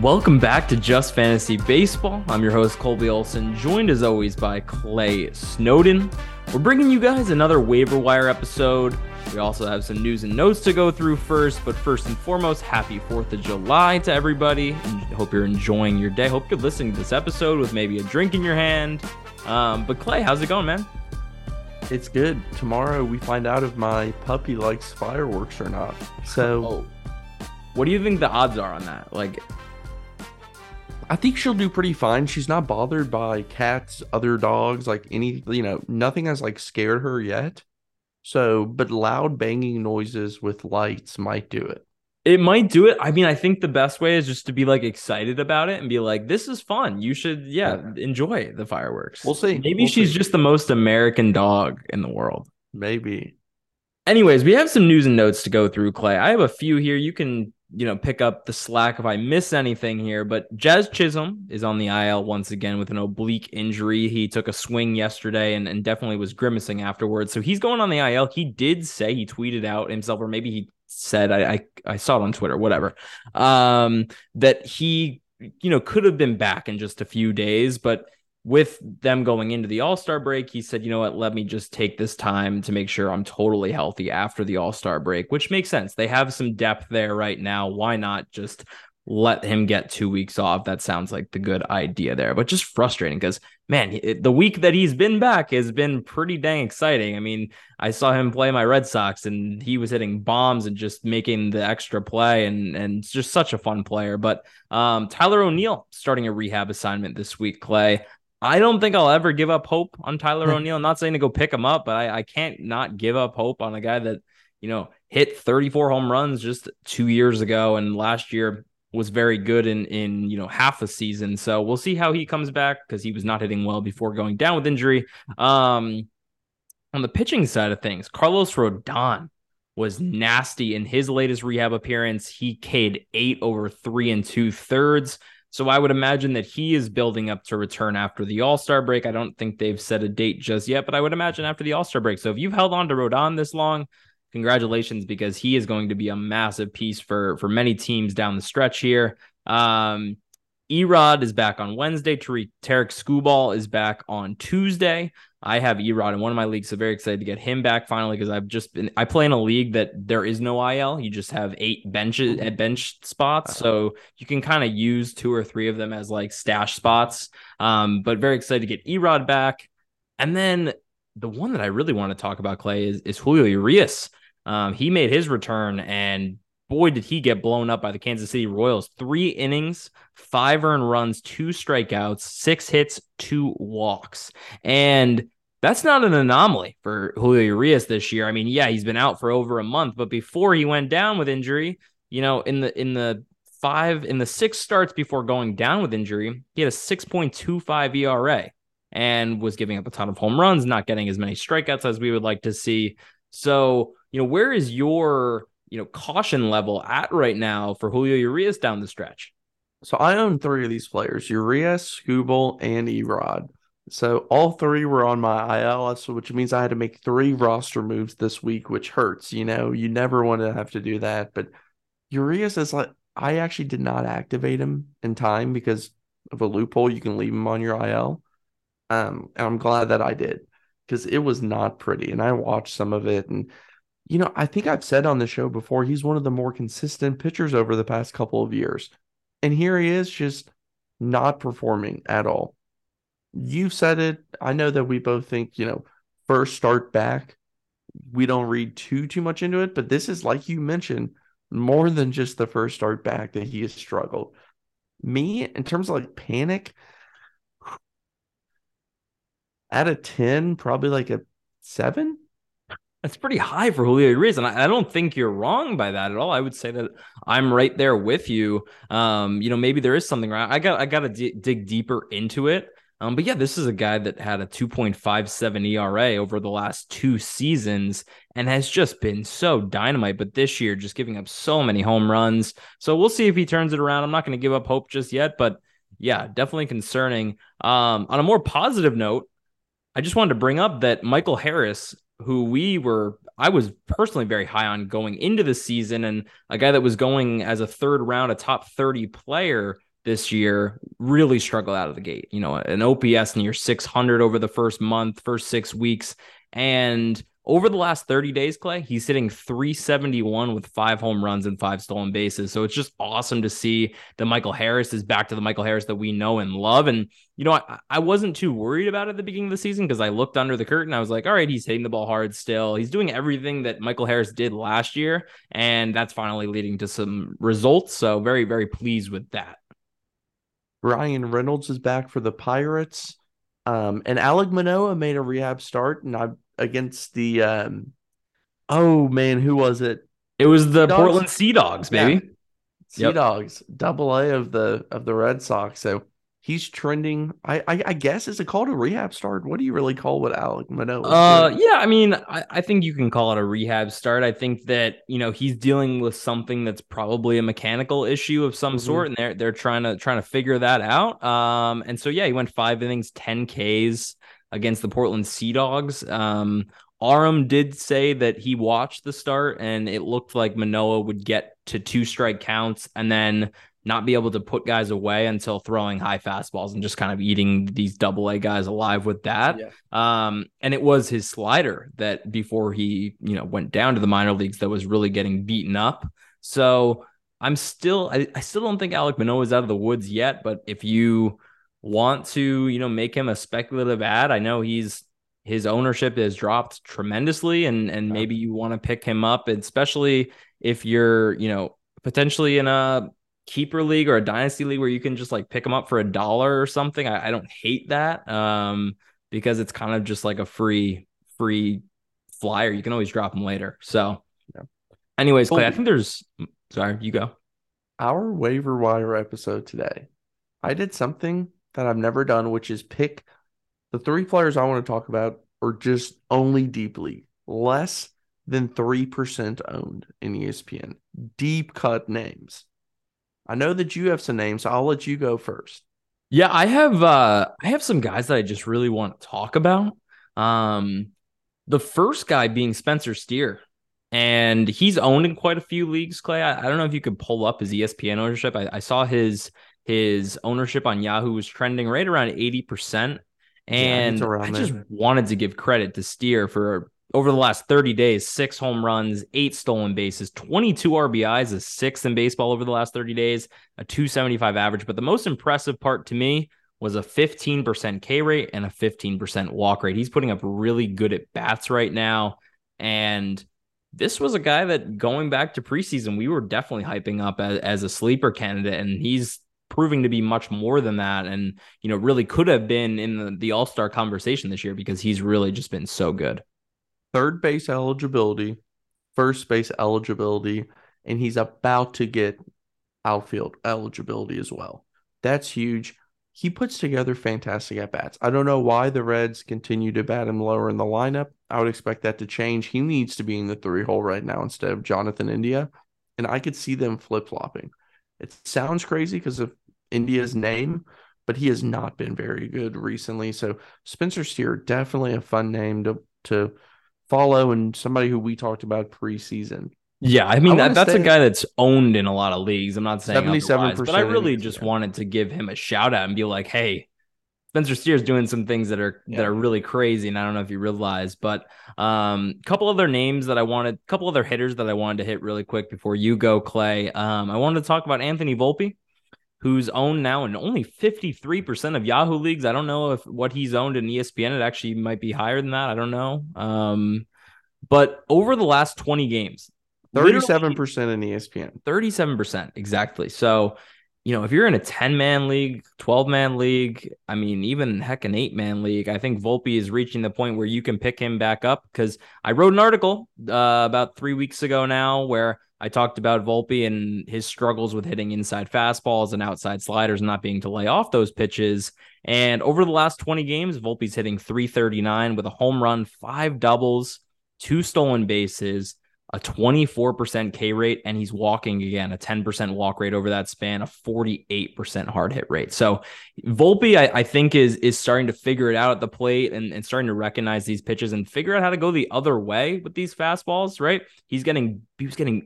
Welcome back to Just Fantasy Baseball. I'm your host, Colby Olson, joined as always by Clay Snowden. We're bringing you guys another waiver wire episode. We also have some news and notes to go through first, but first and foremost, happy 4th of July to everybody. Hope you're enjoying your day. Hope you're listening to this episode with maybe a drink in your hand. But Clay, how's it going, man? It's good. Tomorrow we find out if my puppy likes fireworks or not. So what do you think the odds are on that? I think she'll do pretty fine. She's not bothered by cats, other dogs, nothing has scared her yet. So, but loud banging noises with lights might do it. It might do it. I mean, I think the best way is just to be excited about it and be like, this is fun. You should, enjoy the fireworks. We'll see. Maybe she's just the most American dog in the world. Maybe. Anyways, we have some news and notes to go through, Clay. I have a few here. You can pick up the slack if I miss anything here, but Jazz Chisholm is on the IL once again with an oblique injury. He took a swing yesterday and definitely was grimacing afterwards. So he's going on the IL. He did say, he tweeted out himself, or maybe he said, I saw it on Twitter, whatever, that he, could have been back in just a few days, but with them going into the All-Star break, he said, let me just take this time to make sure I'm totally healthy after the All-Star break, which makes sense. They have some depth there right now. Why not just let him get 2 weeks off? That sounds like the good idea there, but just frustrating because, man, the week that he's been back has been pretty dang exciting. I mean, I saw him play my Red Sox and he was hitting bombs and just making the extra play and just such a fun player. But Tyler O'Neill starting a rehab assignment this week, Clay. I don't think I'll ever give up hope on Tyler O'Neill. I'm not saying to go pick him up, but I can't not give up hope on a guy that, hit 34 home runs just 2 years ago. And last year was very good in half a season. So we'll see how he comes back because he was not hitting well before going down with injury. On the pitching side of things, Carlos Rodon was nasty in his latest rehab appearance. He K'd 8 over 3 2/3. So I would imagine that he is building up to return after the All-Star break. I don't think they've set a date just yet, but I would imagine after the All-Star break. So if you've held on to Rodon this long, congratulations, because he is going to be a massive piece for many teams down the stretch here. Erod is back on Wednesday. Tarek Skubal is back on Tuesday. I have Erod in one of my leagues, so very excited to get him back finally because I play in a league that there is no IL. You just have 8 benches at bench spots, so you can kind of use 2 or 3 of them as stash spots. But very excited to get Erod back. And then the one that I really want to talk about, Clay, is Julio Urías. He made his return and boy, did he get blown up by the Kansas City Royals. 3 innings, 5 earned runs, 2 strikeouts, 6 hits, 2 walks. And that's not an anomaly for Julio Urías this year. I mean, yeah, he's been out for over a month, but before he went down with injury, in the 6 starts before going down with injury, he had a 6.25 ERA and was giving up a ton of home runs, not getting as many strikeouts as we would like to see. So, where is your caution level at right now for Julio Urías down the stretch? So I own 3 of these players, Urías, Skubal, and Erod. So all 3 were on my IL, which means I had to make 3 roster moves this week, which hurts. You never want to have to do that. But Urías is I actually did not activate him in time because of a loophole. You can leave him on your IL. And I'm glad that I did because it was not pretty. And I watched some of it and I think I've said on the show before, he's one of the more consistent pitchers over the past couple of years. And here he is just not performing at all. You've said it. I know that we both think, first start back. We don't read too much into it, but this is, like you mentioned, more than just the first start back that he has struggled. Me, in terms of panic, out of 10, probably a 7. That's pretty high for Julio Urías, and I don't think you're wrong by that at all. I would say that I'm right there with you. Maybe there is something wrong. I got to dig deeper into it. But yeah, this is a guy that had a 2.57 ERA over the last two seasons and has just been so dynamite. But this year, just giving up so many home runs. So we'll see if he turns it around. I'm not going to give up hope just yet, but yeah, definitely concerning. On a more positive note, I just wanted to bring up that Michael Harris, who I was personally very high on going into the season, and a guy that was going as a top 30 player this year, really struggled out of the gate. You know, an OPS near 600 over the first 6 weeks. And over the last 30 days, Clay, he's hitting 371 with 5 home runs and 5 stolen bases. So it's just awesome to see that Michael Harris is back to the Michael Harris that we know and love. And, you know, I wasn't too worried about it at the beginning of the season because I looked under the curtain. I was like, all right, he's hitting the ball hard still. He's doing everything that Michael Harris did last year. And that's finally leading to some results. So very, very pleased with that. Ryan Reynolds is back for the Pirates, and Alec Manoa made a rehab start, and against the who was it? It was the Portland Sea Dogs, baby. Yeah. Dogs, Double-A of the Red Sox. So he's trending. I guess is it called a rehab start? What do you really call what Alec Manoa? Yeah, I mean, I think you can call it a rehab start. I think that, you know, he's dealing with something that's probably a mechanical issue of some sort, and they're trying to figure that out. And so yeah, he went 5 innings, 10 Ks against the Portland Sea Dogs. Arum did say that he watched the start, and it looked like Manoa would get to 2 strike counts, and then not be able to put guys away until throwing high fastballs and just kind of eating these Double-A guys alive with that. Yeah. And it was his slider that before he, you know, went down to the minor leagues that was really getting beaten up. So I still don't think Alec Manoa is out of the woods yet, but if you want to, you know, make him a speculative ad, I know his ownership has dropped tremendously, and maybe you want to pick him up, especially if you're, you know, potentially in a keeper league or a dynasty league where you can just like pick them up for $1 or something. I don't hate that because it's kind of just like a free flyer. You can always drop them later. So yeah. Anyways, Clay, I think sorry, you go. Our waiver wire episode today, I did something that I've never done, which is pick the 3 players I want to talk about or just only deep league, less than 3% owned in ESPN, deep cut names. I know that you have some names, so I'll let you go first. Yeah, I have some guys that I just really want to talk about. The first guy being Spencer Steer, and he's owned in quite a few leagues, Clay. I don't know if you could pull up his ESPN ownership. I saw his ownership on Yahoo was trending right around 80%, and yeah, I just wanted to give credit to Steer for over the last 30 days, 6 home runs, 8 stolen bases, 22 RBIs, a 6th in baseball over the last 30 days, a 275 average. But the most impressive part to me was a 15% K rate and a 15% walk rate. He's putting up really good at bats right now. And this was a guy that going back to preseason, we were definitely hyping up as a sleeper candidate. And he's proving to be much more than that. And, you know, really could have been in the All-Star conversation this year because he's really just been so good. Third base eligibility, first base eligibility, and he's about to get outfield eligibility as well. That's huge. He puts together fantastic at-bats. I don't know why the Reds continue to bat him lower in the lineup. I would expect that to change. He needs to be in the 3 hole right now instead of Jonathan India, and I could see them flip-flopping. It sounds crazy because of India's name, but he has not been very good recently. So Spencer Steer, definitely a fun name to follow, and somebody who we talked about preseason. Yeah, I mean, that's a guy that's owned in a lot of leagues. I'm not saying 77%, but I really just wanted to give him a shout out and be like, hey, Spencer Steer's doing some things that are really crazy, and I don't know if you realize, but couple other hitters that I wanted to hit really quick before you go, Clay. I wanted to talk about Anthony Volpe, who's owned now in only 53% of Yahoo leagues. I don't know if what he's owned in ESPN, it actually might be higher than that. I don't know. But over the last 20 games, 37% in ESPN, 37%. Exactly. So, you know, if you're in a 10-man league, 12-man league, I mean, even heck, an 8-man league, I think Volpe is reaching the point where you can pick him back up. Because I wrote an article about 3 weeks ago now where I talked about Volpe and his struggles with hitting inside fastballs and outside sliders, not being to lay off those pitches. And over the last 20 games, Volpe's hitting .339 with a home run, 5 doubles, 2 stolen bases, a 24% K rate, and he's walking again, a 10% walk rate over that span, a 48% hard hit rate. So Volpe, I think, is starting to figure it out at the plate and starting to recognize these pitches and figure out how to go the other way with these fastballs, right? He was getting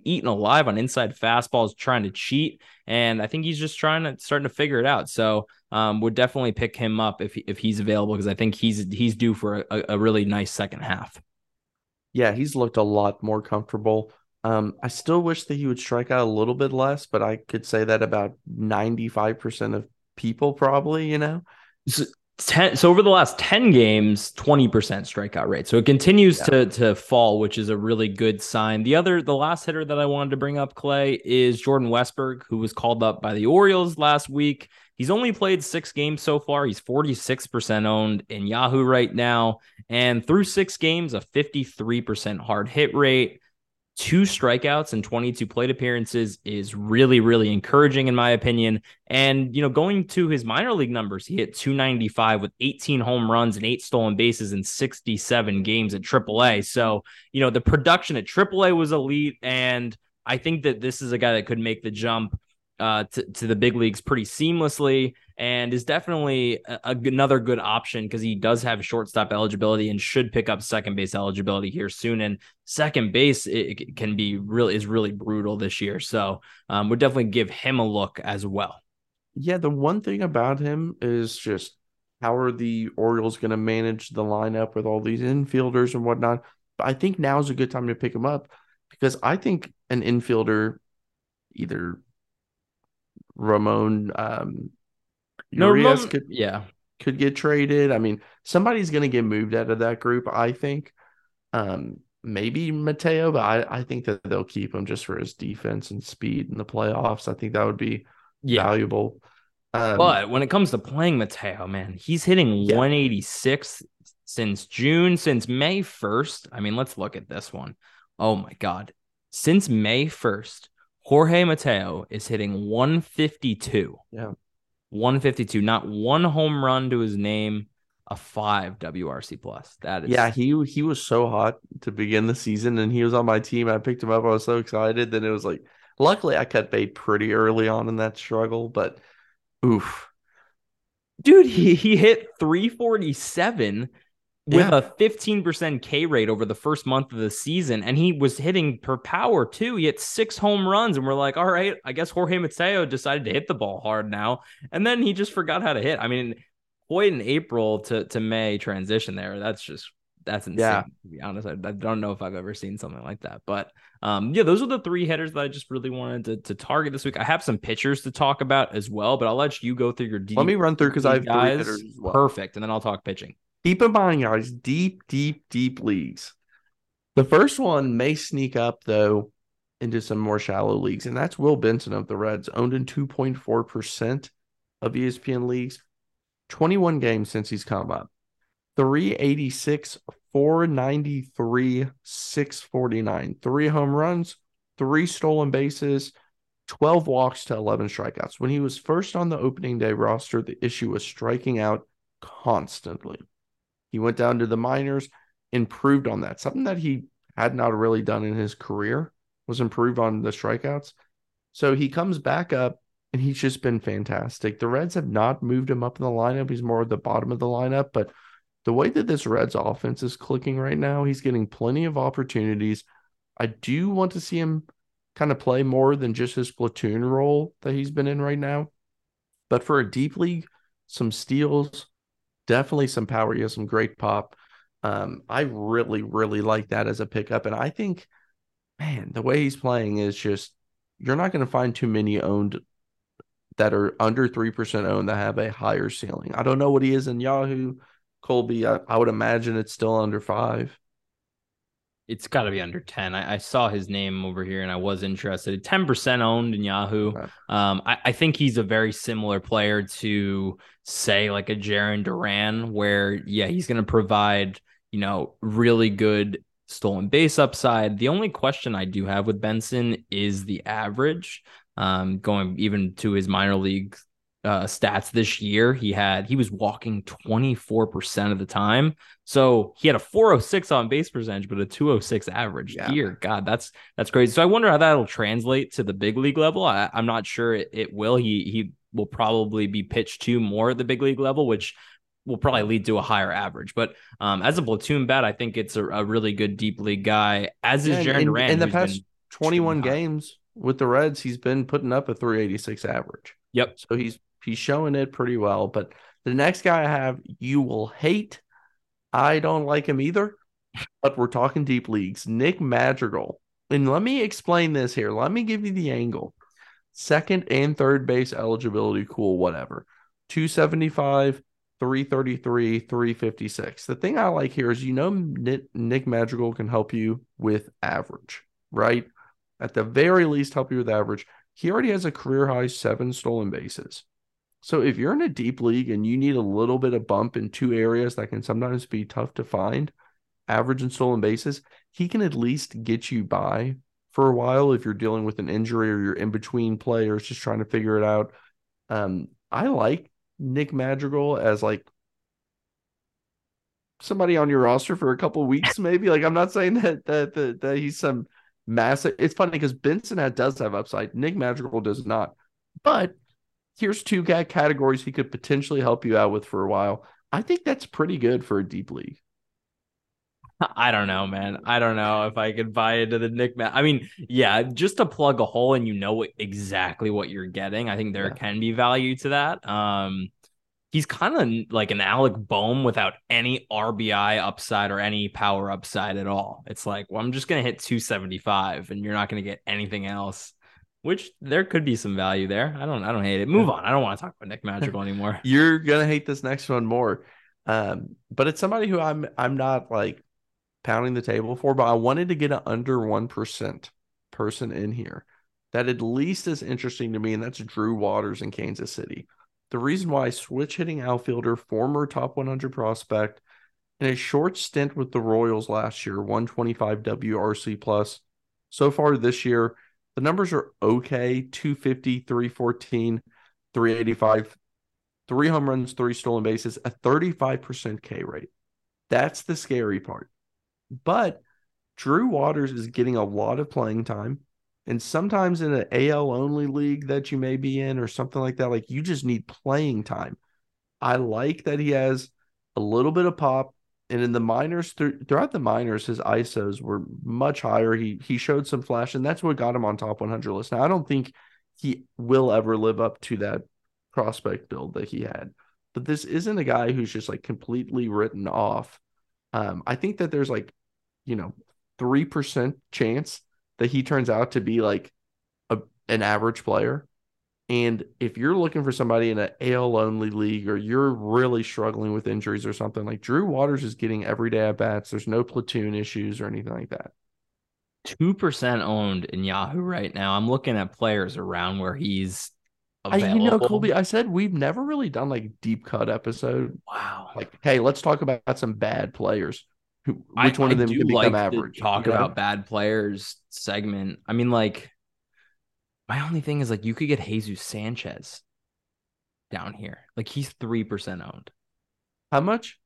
eaten alive on inside fastballs, trying to cheat. And I think he's just starting to figure it out. So would definitely pick him up if he's available, because I think he's due for a really nice second half. Yeah, he's looked a lot more comfortable. I still wish that he would strike out a little bit less, but I could say that about 95% of people probably, you know? So over the last 10 games, 20% strikeout rate. So it continues to fall, which is a really good sign. The last hitter that I wanted to bring up, Clay, is Jordan Westberg, who was called up by the Orioles last week. He's only played 6 games so far. He's 46% owned in Yahoo right now. And through 6 games, a 53% hard hit rate, 2 strikeouts and 22 plate appearances is really, really encouraging in my opinion. And, you know, going to his minor league numbers, he hit .295 with 18 home runs and 8 stolen bases in 67 games at AAA. So, you know, the production at AAA was elite. And I think that this is a guy that could make the jump to the big leagues pretty seamlessly, and is definitely another good option because he does have shortstop eligibility and should pick up second base eligibility here soon. And second base is really brutal this year. So we'll definitely give him a look as well. Yeah, the one thing about him is just how are the Orioles going to manage the lineup with all these infielders and whatnot. But I think now is a good time to pick him up because I think an infielder, either Ramon Urias could get traded. I mean, somebody's going to get moved out of that group, I think. Maybe Mateo, but I think that they'll keep him just for his defense and speed in the playoffs. I think that would be valuable. But when it comes to playing Mateo, man, he's hitting 186 since June, since May 1st. I mean, let's look at this one. Oh, my God. Since May 1st, Jorge Mateo is hitting 152. Yeah. 152, not one home run to his name, a 5 WRC+. That is he was so hot to begin the season, and he was on my team. I picked him up. I was so excited. Then it was like, luckily I cut bait pretty early on in that struggle, but oof. Dude, he hit .347. With a 15% K rate over the first month of the season. And he was hitting per power, too. He hit 6 home runs. And we're like, all right, I guess Jorge Mateo decided to hit the ball hard now. And then he just forgot how to hit. I mean, Hoyt in April to May transition there. That's insane, to be honest. I don't know if I've ever seen something like that. But, those are the 3 hitters that I just really wanted to target this week. I have some pitchers to talk about as well, but I'll let you go through your deep. Let me run through because I have 3 hitters as well. Perfect. And then I'll talk pitching. Keep in mind, guys, deep leagues. The first one may sneak up, though, into some more shallow leagues, and that's Will Benson of the Reds, owned in 2.4% of ESPN leagues. 21 games since he's come up. .386, .493, .649. 3 home runs, 3 stolen bases, 12 walks to 11 strikeouts. When he was first on the opening day roster, the issue was striking out constantly. He went down to the minors, improved on that. Something that he had not really done in his career was improve on the strikeouts. So he comes back up, and he's just been fantastic. The Reds have not moved him up in the lineup. He's more at the bottom of the lineup. But the way that this Reds offense is clicking right now, he's getting plenty of opportunities. I do want to see him kind of play more than just his platoon role that he's been in right now. But for a deep league, some steals, definitely some power. He has some great pop. I really, really like that as a pickup. And I think, man, the way he's playing is just, you're not going to find too many owned that are under 3% owned that have a higher ceiling. I don't know what he is in Yahoo. Colby, I would imagine it's still under 5. It's got to be under 10. I saw his name over here and I was interested. 10% owned in Yahoo. Okay. I think he's a very similar player to, say, like a Jaron Duran, where he's going to provide, really good stolen base upside. The only question I do have with Benson is the average. Going even to his minor league stats this year, he was walking 24% of the time. So he had a 406 on base percentage, but a 206 average. Yeah. Dear God, that's crazy. So I wonder how that'll translate to the big league level. I'm not sure it will. He will probably be pitched to more at the big league level, which will probably lead to a higher average. But as a platoon bat, I think it's a really good deep league guy, as is Jaron Duran. In the past 21 games with the Reds, he's been putting up a 386 average. Yep. So he's showing it pretty well. But the next guy I have, you will hate. I don't like him either, but we're talking deep leagues. Nick Madrigal. And let me explain this here. Let me give you the angle. Second and third base eligibility, cool, whatever. 275, 333, 356. The thing I like here is, Nick Madrigal can help you with average, right? At the very least, help you with average. He already has a career-high 7 stolen bases. So if you're in a deep league and you need a little bit of bump in two areas that can sometimes be tough to find, average and stolen bases, he can at least get you by for a while if you're dealing with an injury or you're in between players just trying to figure it out. I like Nick Madrigal as like somebody on your roster for a couple of weeks, maybe. Like, I'm not saying that he's some massive. It's funny because Benson does have upside. Nick Madrigal does not. But here's two categories he could potentially help you out with for a while. I think that's pretty good for a deep league. I don't know, man. I don't know if I could buy into the Nick Madrigal. I mean, yeah, just to plug a hole and exactly what you're getting. I think there can be value to that. He's kind of like an Alec Bohm without any RBI upside or any power upside at all. It's like, well, I'm just going to hit 275 and you're not going to get anything else, which there could be some value there. I don't hate it. Move on. I don't want to talk about Nick Madrigal anymore. You're going to hate this next one more. But it's somebody who I'm not like pounding the table for, but I wanted to get an under 1% person in here that at least is interesting to me. And that's Drew Waters in Kansas City. The reason why, switch hitting outfielder, former top 100 prospect, in a short stint with the Royals last year, 125 WRC plus. So far this year, the numbers are okay. 250, 314, 385, 3 home runs, 3 stolen bases, a 35% K rate. That's the scary part. But Drew Waters is getting a lot of playing time. And sometimes in an AL-only league that you may be in or something like that, like you just need playing time. I like that he has a little bit of pop. And in the minors, throughout the minors, his ISOs were much higher. He showed some flash, and that's what got him on top 100 list. Now, I don't think he will ever live up to that prospect build that he had. But this isn't a guy who's just like completely written off. I think that there's 3% chance that he turns out to be like an average player. And if you're looking for somebody in an AL-only league or you're really struggling with injuries or something, like Drew Waters is getting everyday at-bats. There's no platoon issues or anything like that. 2% owned in Yahoo right now. I'm looking at players around where he's available. Colby, I said we've never really done like deep cut episode. Wow. Like, hey, let's talk about some bad players. Which one of them could become average? Talk about bad players segment. I mean, like, my only thing is like you could get Jesus Sanchez down here. Like he's 3% owned. How much?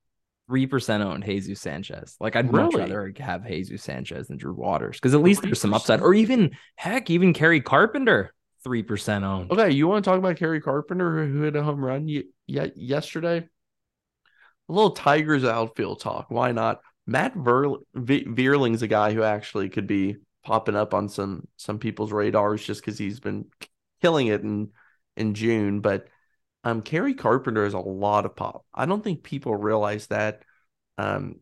3% owned Jesus Sanchez. Like I'd much rather have Jesus Sanchez than Drew Waters because at least there's some upside. Or even Kerry Carpenter, 3% owned. Okay, you want to talk about Kerry Carpenter who hit a home run yesterday? A little Tigers outfield talk. Why not? Matt Vierling's a guy who actually could be popping up on some people's radars just because he's been killing it in June. But Kerry Carpenter has a lot of pop. I don't think people realize that.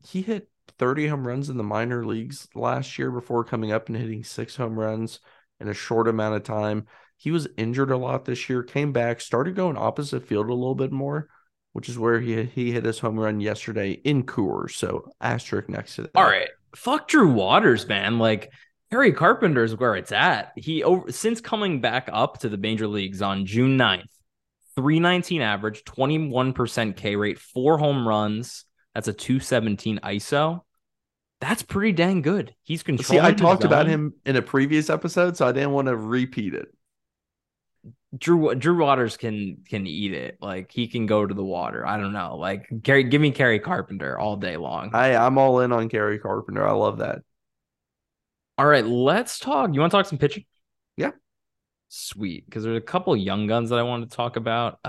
He hit 30 home runs in the minor leagues last year before coming up and hitting 6 home runs in a short amount of time. He was injured a lot this year, came back, started going opposite field a little bit more, which is where he hit his home run yesterday in Coors. So asterisk next to that. All right. Fuck Drew Waters, man. Like Kerry Carpenter is where it's at. Since coming back up to the major leagues on June 9th, 319 average, 21% K rate, 4 home runs. That's a 217 ISO. that's pretty dang good. He's controlling. See, I talked about him in a previous episode, so I didn't want to repeat it. Drew Waters can eat it. Like, he can go to the water. I don't know. Like, give me Kerry Carpenter all day long. I'm all in on Kerry Carpenter. I love that. All right, let's talk. You want to talk some pitching? Yeah. Sweet, because there's a couple young guns that I want to talk about.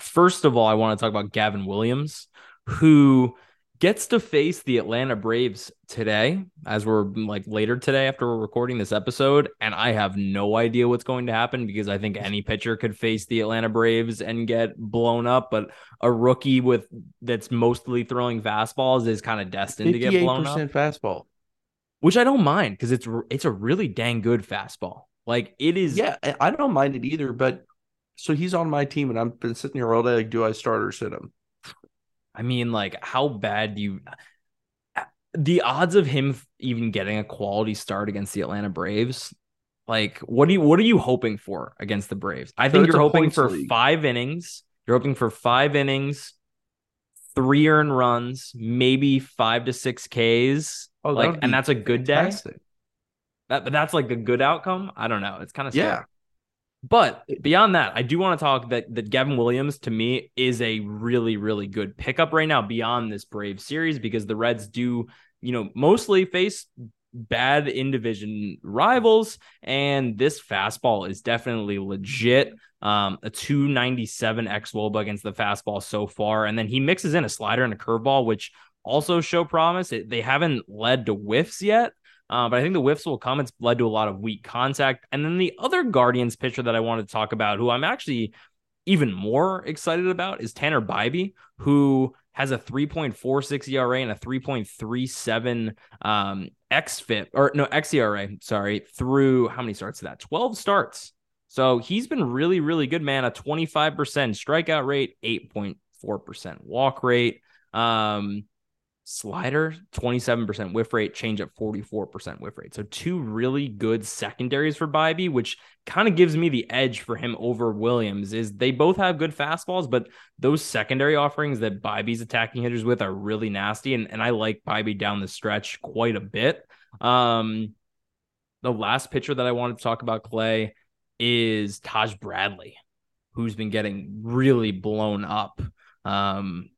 First of all, I want to talk about Gavin Williams, who gets to face the Atlanta Braves today, as we're like later today after we're recording this episode. And I have no idea what's going to happen, because I think any pitcher could face the Atlanta Braves and get blown up. But a rookie that's mostly throwing fastballs is kind of destined to get blown up. 58% fastball, which I don't mind, because it's a really dang good fastball. Like, it is. Yeah, I don't mind it either. But so he's on my team, and I've been sitting here all day. Like, do I start or sit him? I mean, like, how bad do you... The odds of him even getting a quality start against the Atlanta Braves, like, what are you hoping for against the Braves? I think you're hoping for 5 innings. You're hoping for 5 innings, 3 earned runs, maybe 5 to 6 Ks. Oh, like, and that's a good day. That's like a good outcome. I don't know. It's kind of scary. Yeah. But beyond that, I do want to talk that Gavin Williams, to me, is a really, really good pickup right now beyond this Braves series, because the Reds do, mostly face bad in-division rivals, and this fastball is definitely legit. A 297 xWOB against the fastball so far, and then he mixes in a slider and a curveball, which also show promise. They haven't led to whiffs yet. But I think the whiffs will come. It's led to a lot of weak contact. And then the other Guardians pitcher that I wanted to talk about, who I'm actually even more excited about, is Tanner Bybee, who has a 3.46 ERA and a 3.37 xERA, sorry, through how many starts is that? 12 starts. So he's been really, really good, man. A 25% strikeout rate, 8.4% walk rate. Slider 27% whiff rate, change up 44% whiff rate. So two really good secondaries for Bybee, which kind of gives me the edge for him over Williams. Is they both have good fastballs, but those secondary offerings that Bybee's attacking hitters with are really nasty. And I like Bybee down the stretch quite a bit. The last pitcher that I wanted to talk about, Clay, is Taj Bradley, who's been getting really blown up.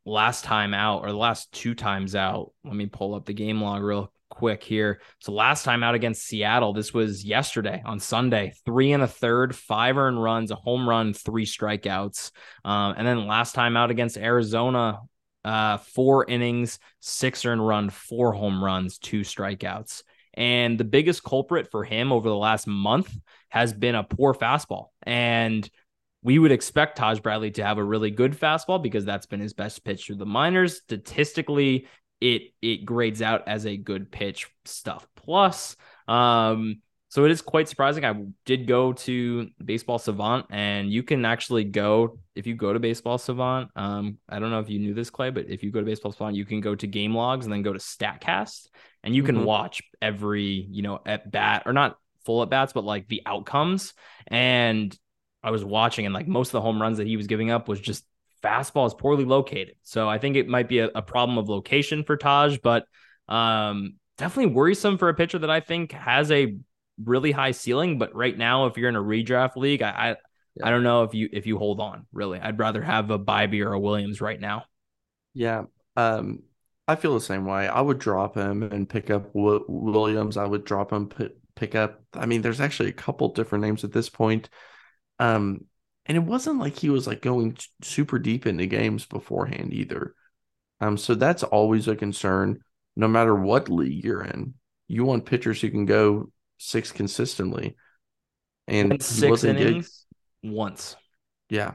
Last time out, or the last 2 times out, let me pull up the game log real quick here. So last time out against Seattle, this was yesterday on Sunday, 3 1/3, 5 earned runs, a home run, 3 strikeouts. And then last time out against Arizona, 4 innings, 6 earned run, 4 home runs, 2 strikeouts. And the biggest culprit for him over the last month has been a poor fastball. And we would expect Taj Bradley to have a really good fastball, because that's been his best pitch through the minors. Statistically, it grades out as a good pitch stuff plus. So it is quite surprising. I did go to Baseball Savant, and you can actually go, if you go to Baseball Savant, I don't know if you knew this, Clay, but if you go to Baseball Savant, you can go to game logs and then go to StatCast, and you can watch every, at bat, or not full at bats, but like the outcomes. And I was watching, and like most of the home runs that he was giving up was just fastballs poorly located. So I think it might be a problem of location for Taj, but definitely worrisome for a pitcher that I think has a really high ceiling. But right now, if you're in a redraft league, I don't know if you hold on, really. I'd rather have a Bybee or a Williams right now. Yeah, I feel the same way. I would drop him and pick up Williams. I would drop him, pick up. I mean, there's actually a couple different names at this point. And it wasn't like he was like going super deep into games beforehand either. So that's always a concern, no matter what league you're in. You want pitchers who can go 6 consistently, and 6 innings once. Yeah.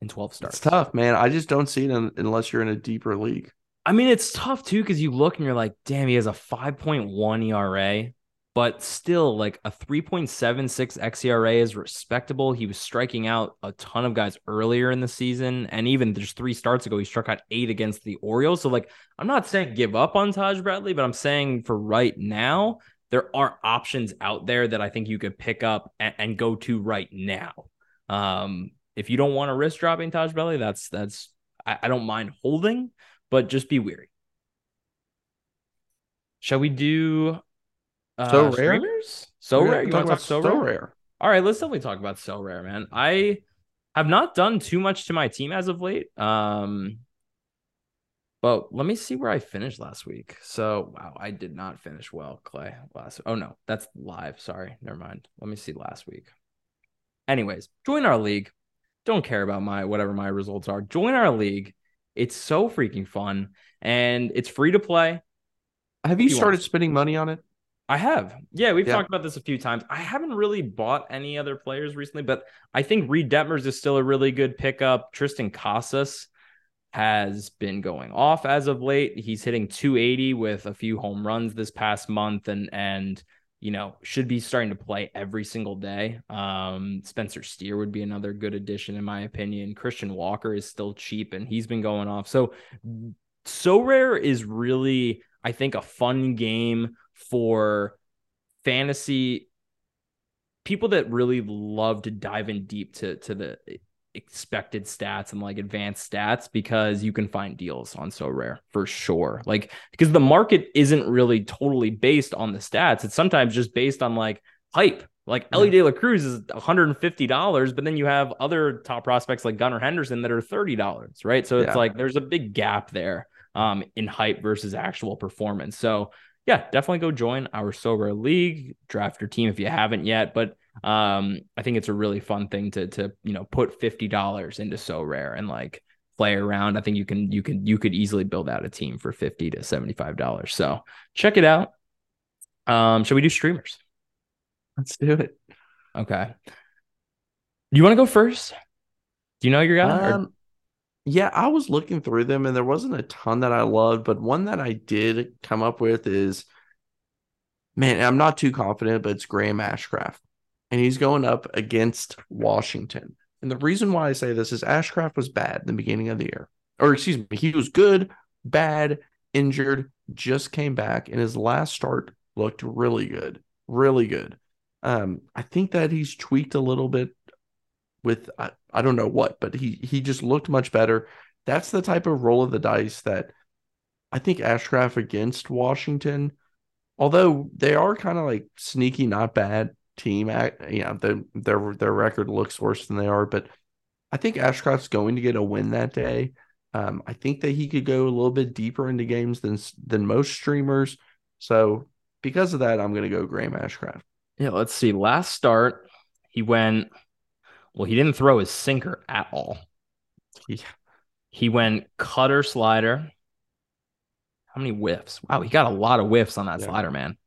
And 12 starts. It's tough, man. I just don't see it unless you're in a deeper league. I mean, it's tough too, because you look and you're like, damn, he has a 5.1 ERA. But still, like, a 3.76 xERA is respectable. He was striking out a ton of guys earlier in the season. And even just 3 starts ago, he struck out 8 against the Orioles. So, like, I'm not saying give up on Taj Bradley, but I'm saying for right now, there are options out there that I think you could pick up and go to right now. If you don't want to risk dropping Taj Bradley, I don't mind holding, but just be wary. Shall we do SoRare? Streamers? SoRare? You want to talk SoRare? All right, let's definitely talk about SoRare, man. I have not done too much to my team as of late. But let me see where I finished last week. So, wow, I did not finish well, Clay. Oh, no, that's live. Sorry, never mind. Let me see last week. Anyways, join our league. Don't care about my whatever my results are. Join our league. It's so freaking fun, and it's free to play. Have you started spending money on it? I have. Yeah, we've talked about this a few times. I haven't really bought any other players recently, but I think Reed Detmers is still a really good pickup. Tristan Casas has been going off as of late. He's hitting 280 with a few home runs this past month, and you know, should be starting to play every single day. Spencer Steer would be another good addition, in my opinion. Christian Walker is still cheap, and he's been going off. SoRare is really, I think, a fun game for fantasy people that really love to dive in deep to the expected stats and like advanced stats, because you can find deals on SoRare for sure. Like, because the market isn't really totally based on the stats. It's sometimes just based on like hype. Like Ellie De La Cruz is $150, but then you have other top prospects like Gunnar Henderson that are $30, right? So it's like, there's a big gap there in hype versus actual performance. So yeah, definitely go join our SoRare league, draft your team if you haven't yet, but I think it's a really fun thing to you know, put $50 into SoRare and like play around. I think you could easily build out a team for $50 to $75. So check it out. Should we do streamers? Let's do it. Okay. Do you want to go first? Do you know your guy? Yeah, I was looking through them and there wasn't a ton that I loved, but one that I did come up with is, man, I'm not too confident, but it's Graham Ashcraft. And he's going up against Washington. And the reason why I say this is Ashcraft was bad in the beginning of the year. Or excuse me, he was good, bad, injured, just came back. And his last start looked really good, really good. I think that he's tweaked a little bit with, I don't know what, but he just looked much better. That's the type of roll of the dice that I think Ashcraft against Washington, although they are kind of like sneaky, not bad team. You know, their record looks worse than they are, but I think Ashcraft's going to get a win that day. I think that he could go a little bit deeper into games than most streamers. So because of that, I'm going to go Graham Ashcraft. Yeah, let's see. Last start, he went, well, he didn't throw his sinker at all. He went cutter, slider. How many whiffs? Wow, he got a lot of whiffs on that slider, man.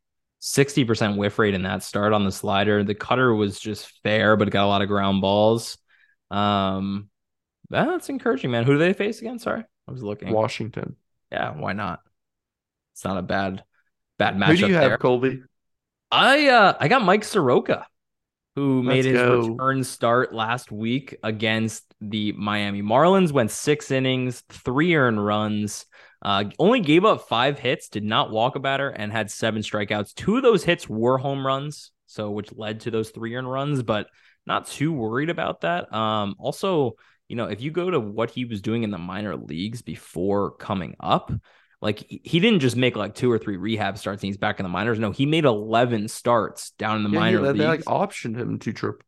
60% whiff rate in that start on the slider. The cutter was just fair, but it got a lot of ground balls. That's encouraging, man. Who do they face again? Sorry, I was looking. Washington. Yeah, why not? It's not a bad matchup. Who do you have, Colby? I got Mike Soroka, who made his return start last week against the Miami Marlins. Went 6 innings, 3 earned runs. Only gave up 5 hits, did not walk a batter, and had 7 strikeouts. 2 of those hits were home runs, so which led to those 3 earned runs, but not too worried about that. Also, you know, if you go to what he was doing in the minor leagues before coming up, like he didn't just make like 2 or 3 rehab starts and he's back in the minors. No, he made 11 starts down in the minor leagues. They like optioned him to triple.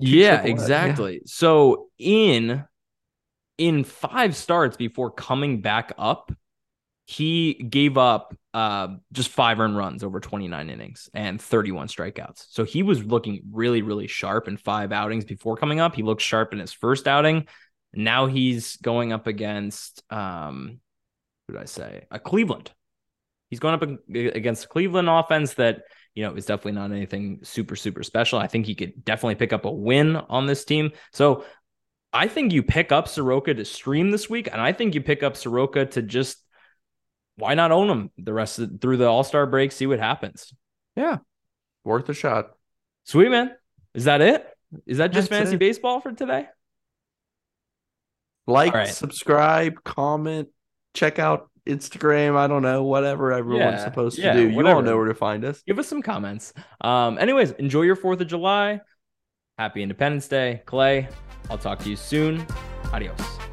Exactly. Yeah. So in 5 starts before coming back up, he gave up just 5 earned runs over 29 innings and 31 strikeouts. So he was looking really, really sharp in 5 outings before coming up. He looked sharp in his first outing. Now he's going up against, Cleveland. He's going up against Cleveland offense that, you know, is definitely not anything super, super special. I think he could definitely pick up a win on this team. So I think you pick up Soroka to stream this week, and I think you pick up Soroka to just, why not own them the rest through the All-Star break? See what happens. Yeah. Worth a shot. Sweet, man. Is that it? Is that just fantasy baseball for today? Like, subscribe, comment, check out Instagram. I don't know, whatever everyone's supposed to do. You all know where to find us. Give us some comments. Anyways, enjoy your 4th of July. Happy Independence Day. Clay, I'll talk to you soon. Adios.